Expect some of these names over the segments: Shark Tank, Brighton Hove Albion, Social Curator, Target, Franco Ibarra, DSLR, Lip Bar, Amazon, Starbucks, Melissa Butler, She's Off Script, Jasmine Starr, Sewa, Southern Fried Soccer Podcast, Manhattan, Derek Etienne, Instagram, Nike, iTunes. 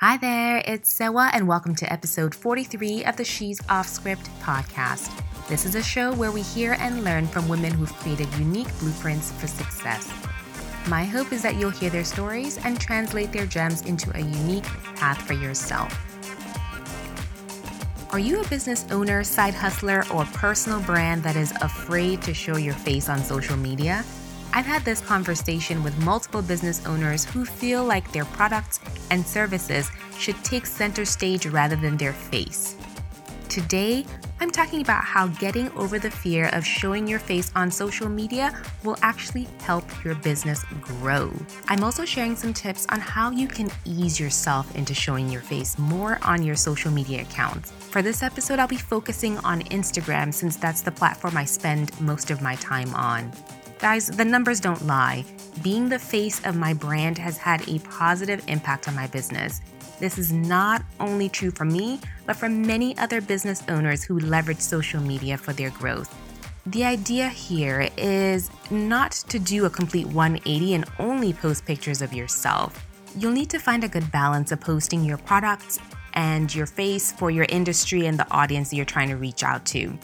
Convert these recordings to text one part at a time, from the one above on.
Hi there, it's Sewa and welcome to episode 43 of the She's Off Script podcast. This is a show where we hear and learn from women who've created unique blueprints for success. My hope is that you'll hear their stories and translate their gems into a unique path for yourself. Are you a business owner, side hustler, or personal brand that is afraid to show your face on social media? I've had this conversation with multiple business owners who feel like their products and services should take center stage rather than their face. Today, I'm talking about how getting over the fear of showing your face on social media will actually help your business grow. I'm also sharing some tips on how you can ease yourself into showing your face more on your social media accounts. For this episode, I'll be focusing on Instagram since that's the platform I spend most of my time on. Guys, the numbers don't lie. Being the face of my brand has had a positive impact on my business. This is not only true for me, but for many other business owners who leverage social media for their growth. The idea here is not to do a complete 180 and only post pictures of yourself. You'll need to find a good balance of posting your products and your face for your industry and the audience that you're trying to reach out to.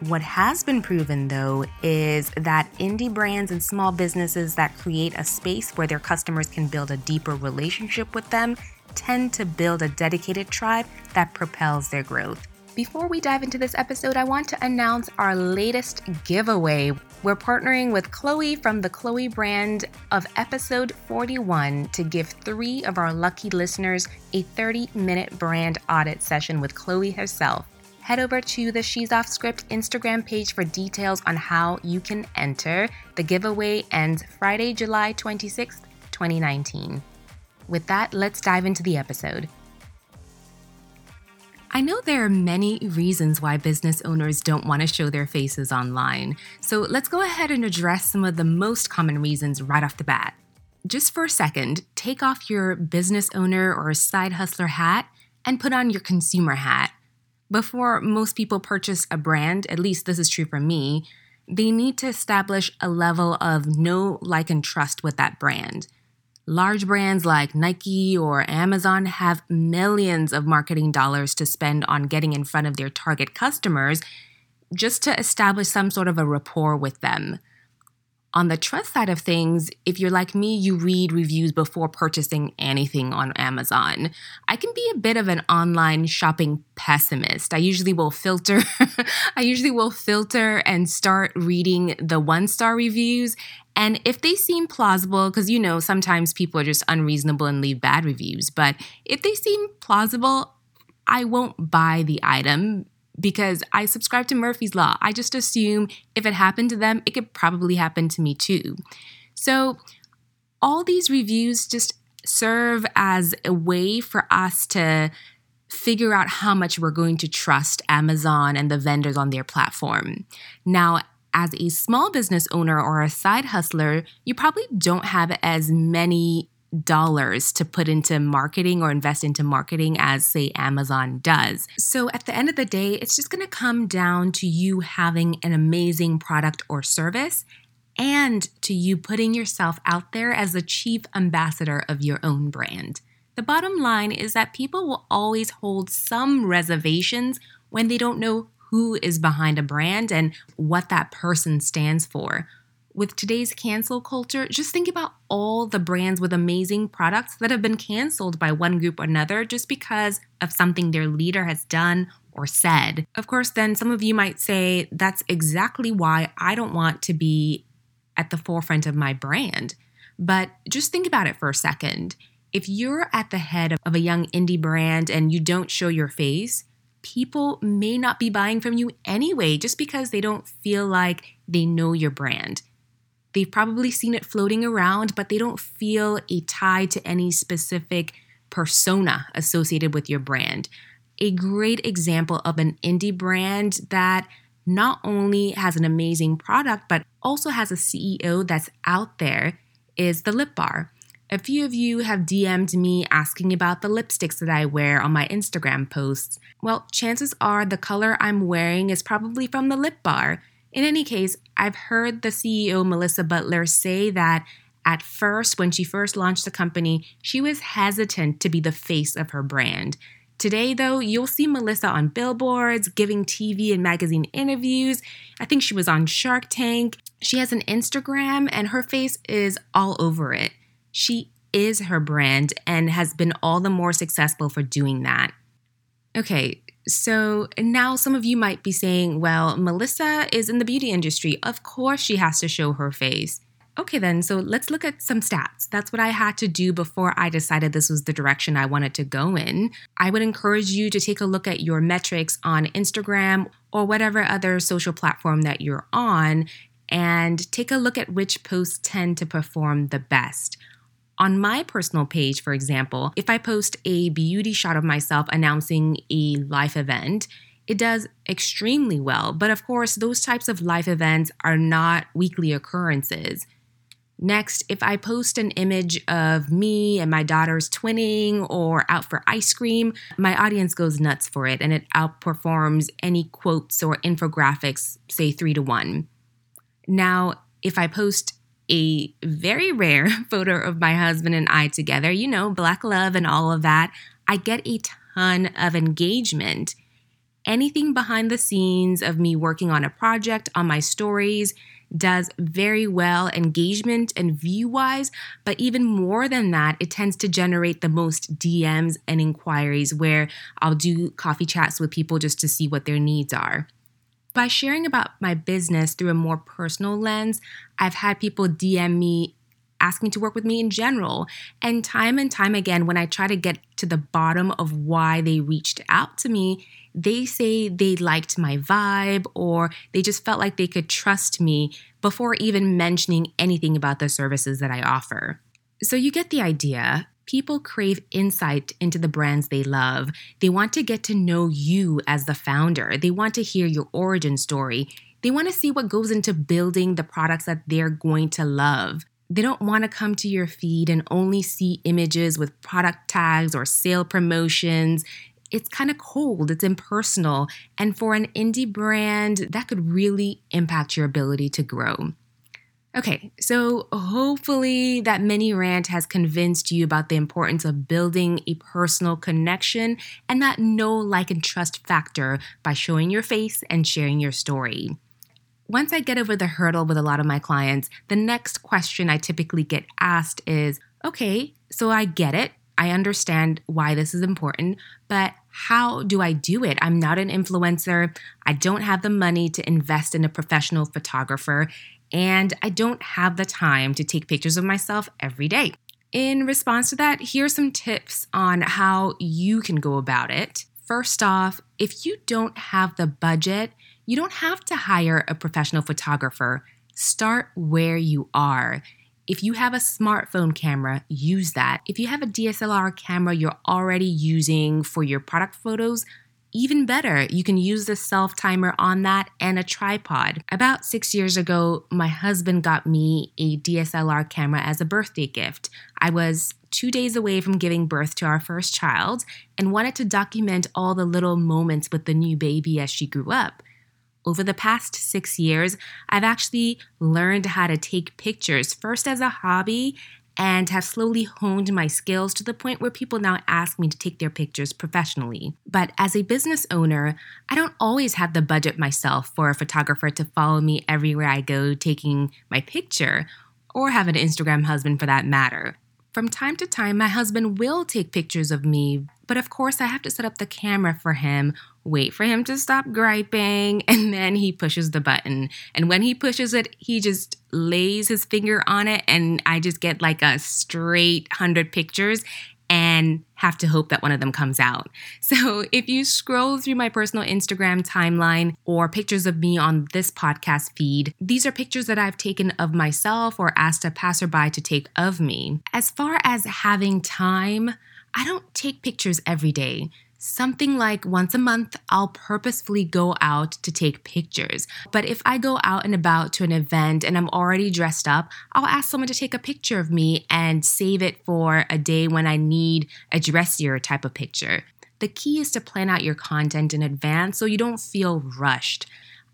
What has been proven, though, is that indie brands and small businesses that create a space where their customers can build a deeper relationship with them tend to build a dedicated tribe that propels their growth. Before we dive into this episode, I want to announce our latest giveaway. We're partnering with Chloe from the Chloe brand of episode 41 to give 3 of our lucky listeners a 30-minute brand audit session with Chloe herself. Head over to the She's Off Script Instagram page for details on how you can enter. The giveaway ends Friday, July 26th, 2019. With that, let's dive into the episode. I know there are many reasons why business owners don't want to show their faces online. So let's go ahead and address some of the most common reasons right off the bat. Just for a second, take off your business owner or side hustler hat and put on your consumer hat. Before most people purchase a brand, at least this is true for me, they need to establish a level of know, like, and trust with that brand. Large brands like Nike or Amazon have millions of marketing dollars to spend on getting in front of their target customers just to establish some sort of a rapport with them. On the trust side of things, if you're like me, you read reviews before purchasing anything on Amazon. I can be a bit of an online shopping pessimist. I usually will filter and start reading the 1-star reviews. And if they seem plausible, because you know, sometimes people are just unreasonable and leave bad reviews, but if they seem plausible, I won't buy the item. Because I subscribe to Murphy's Law. I just assume if it happened to them, it could probably happen to me too. So all these reviews just serve as a way for us to figure out how much we're going to trust Amazon and the vendors on their platform. Now, as a small business owner or a side hustler, you probably don't have as many dollars to put into marketing or invest into marketing as, say, Amazon does. So at the end of the day, it's just going to come down to you having an amazing product or service and to you putting yourself out there as the chief ambassador of your own brand. The bottom line is that people will always hold some reservations when they don't know who is behind a brand and what that person stands for. With today's cancel culture, just think about all the brands with amazing products that have been canceled by one group or another just because of something their leader has done or said. Of course, then some of you might say, that's exactly why I don't want to be at the forefront of my brand. But just think about it for a second. If you're at the head of a young indie brand and you don't show your face, people may not be buying from you anyway just because they don't feel like they know your brand. They've probably seen it floating around, but they don't feel a tie to any specific persona associated with your brand. A great example of an indie brand that not only has an amazing product, but also has a CEO that's out there is the Lip Bar. A few of you have DM'd me asking about the lipsticks that I wear on my Instagram posts. Well, chances are the color I'm wearing is probably from the Lip Bar. In any case, I've heard the CEO, Melissa Butler, say that At first, when she first launched the company, she was hesitant to be the face of her brand. Today, though, you'll see Melissa on billboards, giving TV and magazine interviews. I think she was on Shark Tank. She has an Instagram, and her face is all over it. She is her brand and has been all the more successful for doing that. Okay, so now some of you might be saying, well, Melissa is in the beauty industry. Of course she has to show her face. Okay then, so let's look at some stats. That's what I had to do before I decided this was the direction I wanted to go in. I would encourage you to take a look at your metrics on Instagram or whatever other social platform that you're on and take a look at which posts tend to perform the best. On my personal page, for example, if I post a beauty shot of myself announcing a life event, it does extremely well. But of course, those types of life events are not weekly occurrences. Next, if I post an image of me and my daughters twinning or out for ice cream, my audience goes nuts for it and it outperforms any quotes or infographics, say 3-to-1. Now, if I post a very rare photo of my husband and I together, you know, black love and all of that, I get a ton of engagement. Anything behind the scenes of me working on a project on my stories does very well engagement and view-wise, but even more than that, it tends to generate the most DMs and inquiries where I'll do coffee chats with people just to see what their needs are. By sharing about my business through a more personal lens, I've had people DM me asking to work with me in general. And time again, when I try to get to the bottom of why they reached out to me, they say they liked my vibe or they just felt like they could trust me before even mentioning anything about the services that I offer. So you get the idea. People crave insight into the brands they love. They want to get to know you as the founder. They want to hear your origin story. They want to see what goes into building the products that they're going to love. They don't want to come to your feed and only see images with product tags or sale promotions. It's kind of cold, it's impersonal, and for an indie brand, that could really impact your ability to grow. Okay, so hopefully that mini rant has convinced you about the importance of building a personal connection and that know, like, and trust factor by showing your face and sharing your story. Once I get over the hurdle with a lot of my clients, the next question I typically get asked is, okay, so I get it. I understand why this is important, but how do I do it? I'm not an influencer. I don't have the money to invest in a professional photographer. And I don't have the time to take pictures of myself every day. In response to that, here are some tips on how you can go about it. First off, if you don't have the budget, you don't have to hire a professional photographer. Start where you are. If you have a smartphone camera, use that. If you have a DSLR camera you're already using for your product photos, even better, you can use the self-timer on that and a tripod. About 6 years ago, my husband got me a DSLR camera as a birthday gift. I was 2 days away from giving birth to our first child and wanted to document all the little moments with the new baby as she grew up. Over the past 6 years, I've actually learned how to take pictures, first as a hobby, and have slowly honed my skills to the point where people now ask me to take their pictures professionally. But as a business owner, I don't always have the budget myself for a photographer to follow me everywhere I go taking my picture, or have an Instagram husband for that matter. From time to time, my husband will take pictures of me, but of course I have to set up the camera for him, wait for him to stop griping, and then he pushes the button. And when he pushes it, he just lays his finger on it, and I just get like a straight 100 pictures and have to hope that one of them comes out. So if you scroll through my personal Instagram timeline or pictures of me on this podcast feed, these are pictures that I've taken of myself or asked a passerby to take of me. As far as having time, I don't take pictures every day. Something like once a month, I'll purposefully go out to take pictures. But if I go out and about to an event and I'm already dressed up, I'll ask someone to take a picture of me and save it for a day when I need a dressier type of picture. The key is to plan out your content in advance so you don't feel rushed.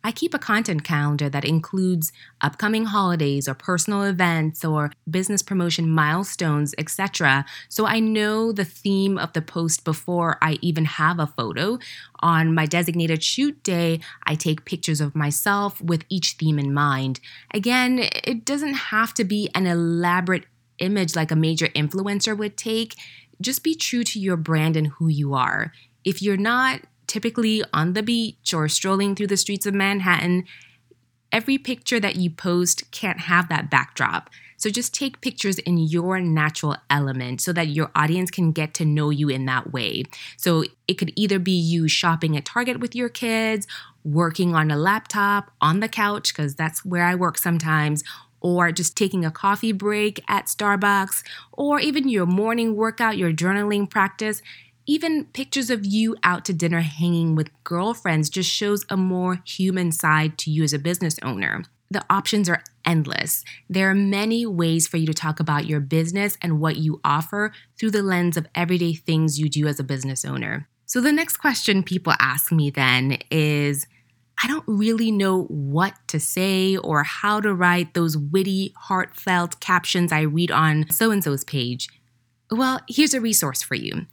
I keep a content calendar that includes upcoming holidays or personal events or business promotion milestones, etc. So I know the theme of the post before I even have a photo. On my designated shoot day, I take pictures of myself with each theme in mind. Again, it doesn't have to be an elaborate image like a major influencer would take. Just be true to your brand and who you are. If you're not typically on the beach or strolling through the streets of Manhattan, every picture that you post can't have that backdrop. So just take pictures in your natural element so that your audience can get to know you in that way. So it could either be you shopping at Target with your kids, working on a laptop, on the couch, because that's where I work sometimes, or just taking a coffee break at Starbucks, or even your morning workout, your journaling practice. Even pictures of you out to dinner hanging with girlfriends just shows a more human side to you as a business owner. The options are endless. There are many ways for you to talk about your business and what you offer through the lens of everyday things you do as a business owner. So the next question people ask me then is, I don't really know what to say or how to write those witty, heartfelt captions I read on so-and-so's page. Well, here's a resource for you.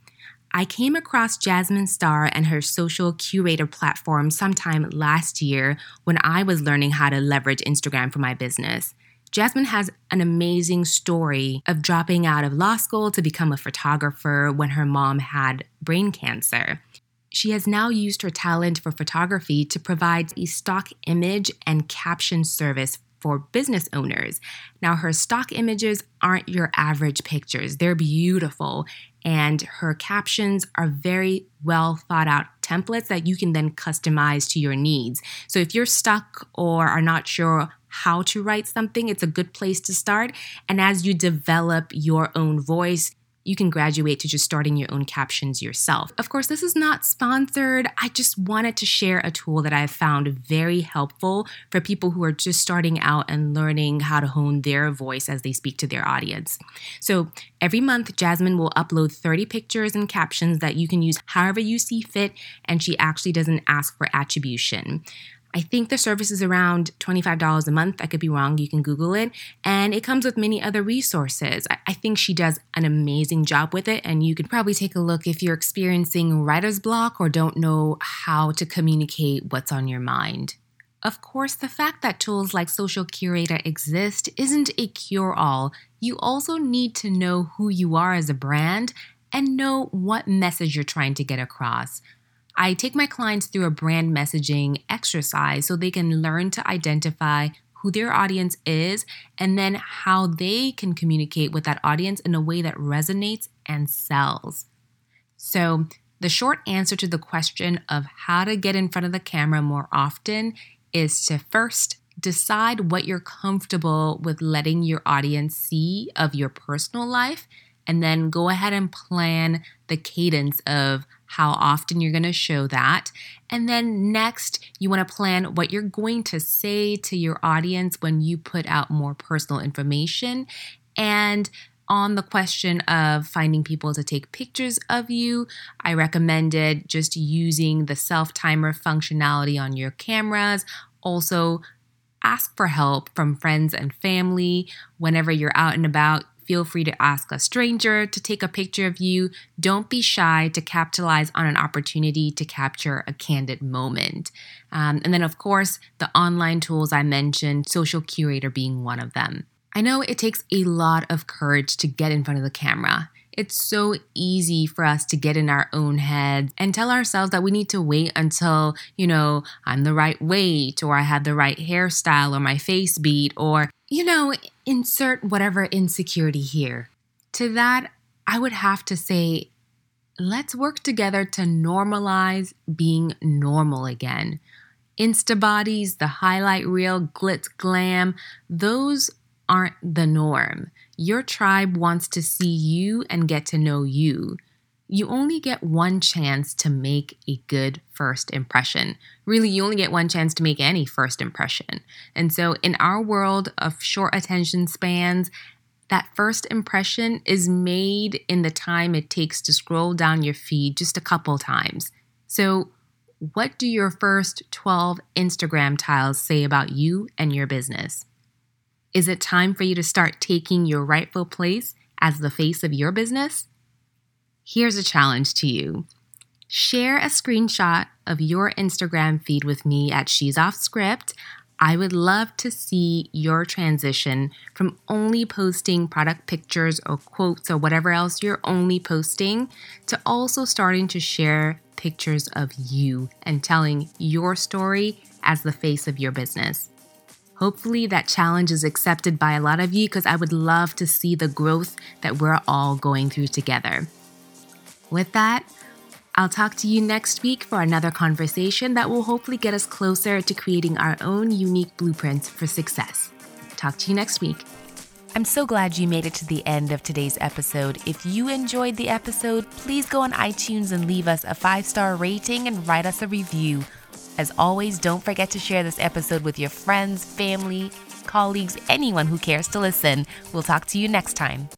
I came across Jasmine Starr and her Social Curator platform sometime last year when I was learning how to leverage Instagram for my business. Jasmine has an amazing story of dropping out of law school to become a photographer when her mom had brain cancer. She has now used her talent for photography to provide a stock image and caption service for business owners. Now, her stock images aren't your average pictures. They're beautiful, and her captions are very well thought out templates that you can then customize to your needs. So if you're stuck or are not sure how to write something, it's a good place to start. And as you develop your own voice, you can graduate to just starting your own captions yourself. Of course, this is not sponsored. I just wanted to share a tool that I found very helpful for people who are just starting out and learning how to hone their voice as they speak to their audience. So every month, Jasmine will upload 30 pictures and captions that you can use however you see fit, and she actually doesn't ask for attribution. I think the service is around $25 a month. I could be wrong. You can Google it. And it comes with many other resources. I think she does an amazing job with it. And you could probably take a look if you're experiencing writer's block or don't know how to communicate what's on your mind. Of course, the fact that tools like Social Curator exist isn't a cure-all. You also need to know who you are as a brand and know what message you're trying to get across. I take my clients through a brand messaging exercise so they can learn to identify who their audience is and then how they can communicate with that audience in a way that resonates and sells. So the short answer to the question of how to get in front of the camera more often is to first decide what you're comfortable with letting your audience see of your personal life, and then go ahead and plan the cadence of how often you're going to show that. And then next, you want to plan what you're going to say to your audience when you put out more personal information. And on the question of finding people to take pictures of you, I recommended just using the self-timer functionality on your cameras. Also, ask for help from friends and family. Whenever you're out and about, feel free to ask a stranger to take a picture of you. Don't be shy to capitalize on an opportunity to capture a candid moment. And then, of course, the online tools I mentioned, Social Curator being one of them. I know it takes a lot of courage to get in front of the camera. It's so easy for us to get in our own heads and tell ourselves that we need to wait until, I'm the right weight, or I have the right hairstyle, or my face beat, or, insert whatever insecurity here. To that, I would have to say, let's work together to normalize being normal again. Insta bodies, the highlight reel, glitz glam, those aren't the norm. Your tribe wants to see you and get to know you. You only get one chance to make a good first impression. Really, you only get one chance to make any first impression. And so in our world of short attention spans, that first impression is made in the time it takes to scroll down your feed just a couple times. So What do your first 12 Instagram tiles say about you and your business? Is it time for you to start taking your rightful place as the face of your business? Here's a challenge to you. Share a screenshot of your Instagram feed with me at She's Off Script. I would love to see your transition from only posting product pictures or quotes or whatever else you're only posting to also starting to share pictures of you and telling your story as the face of your business. Hopefully that challenge is accepted by a lot of you because I would love to see the growth that we're all going through together. With that, I'll talk to you next week for another conversation that will hopefully get us closer to creating our own unique blueprints for success. Talk to you next week. I'm so glad you made it to the end of today's episode. If you enjoyed the episode, please go on iTunes and leave us a 5-star rating and write us a review. As always, don't forget to share this episode with your friends, family, colleagues, anyone who cares to listen. We'll talk to you next time.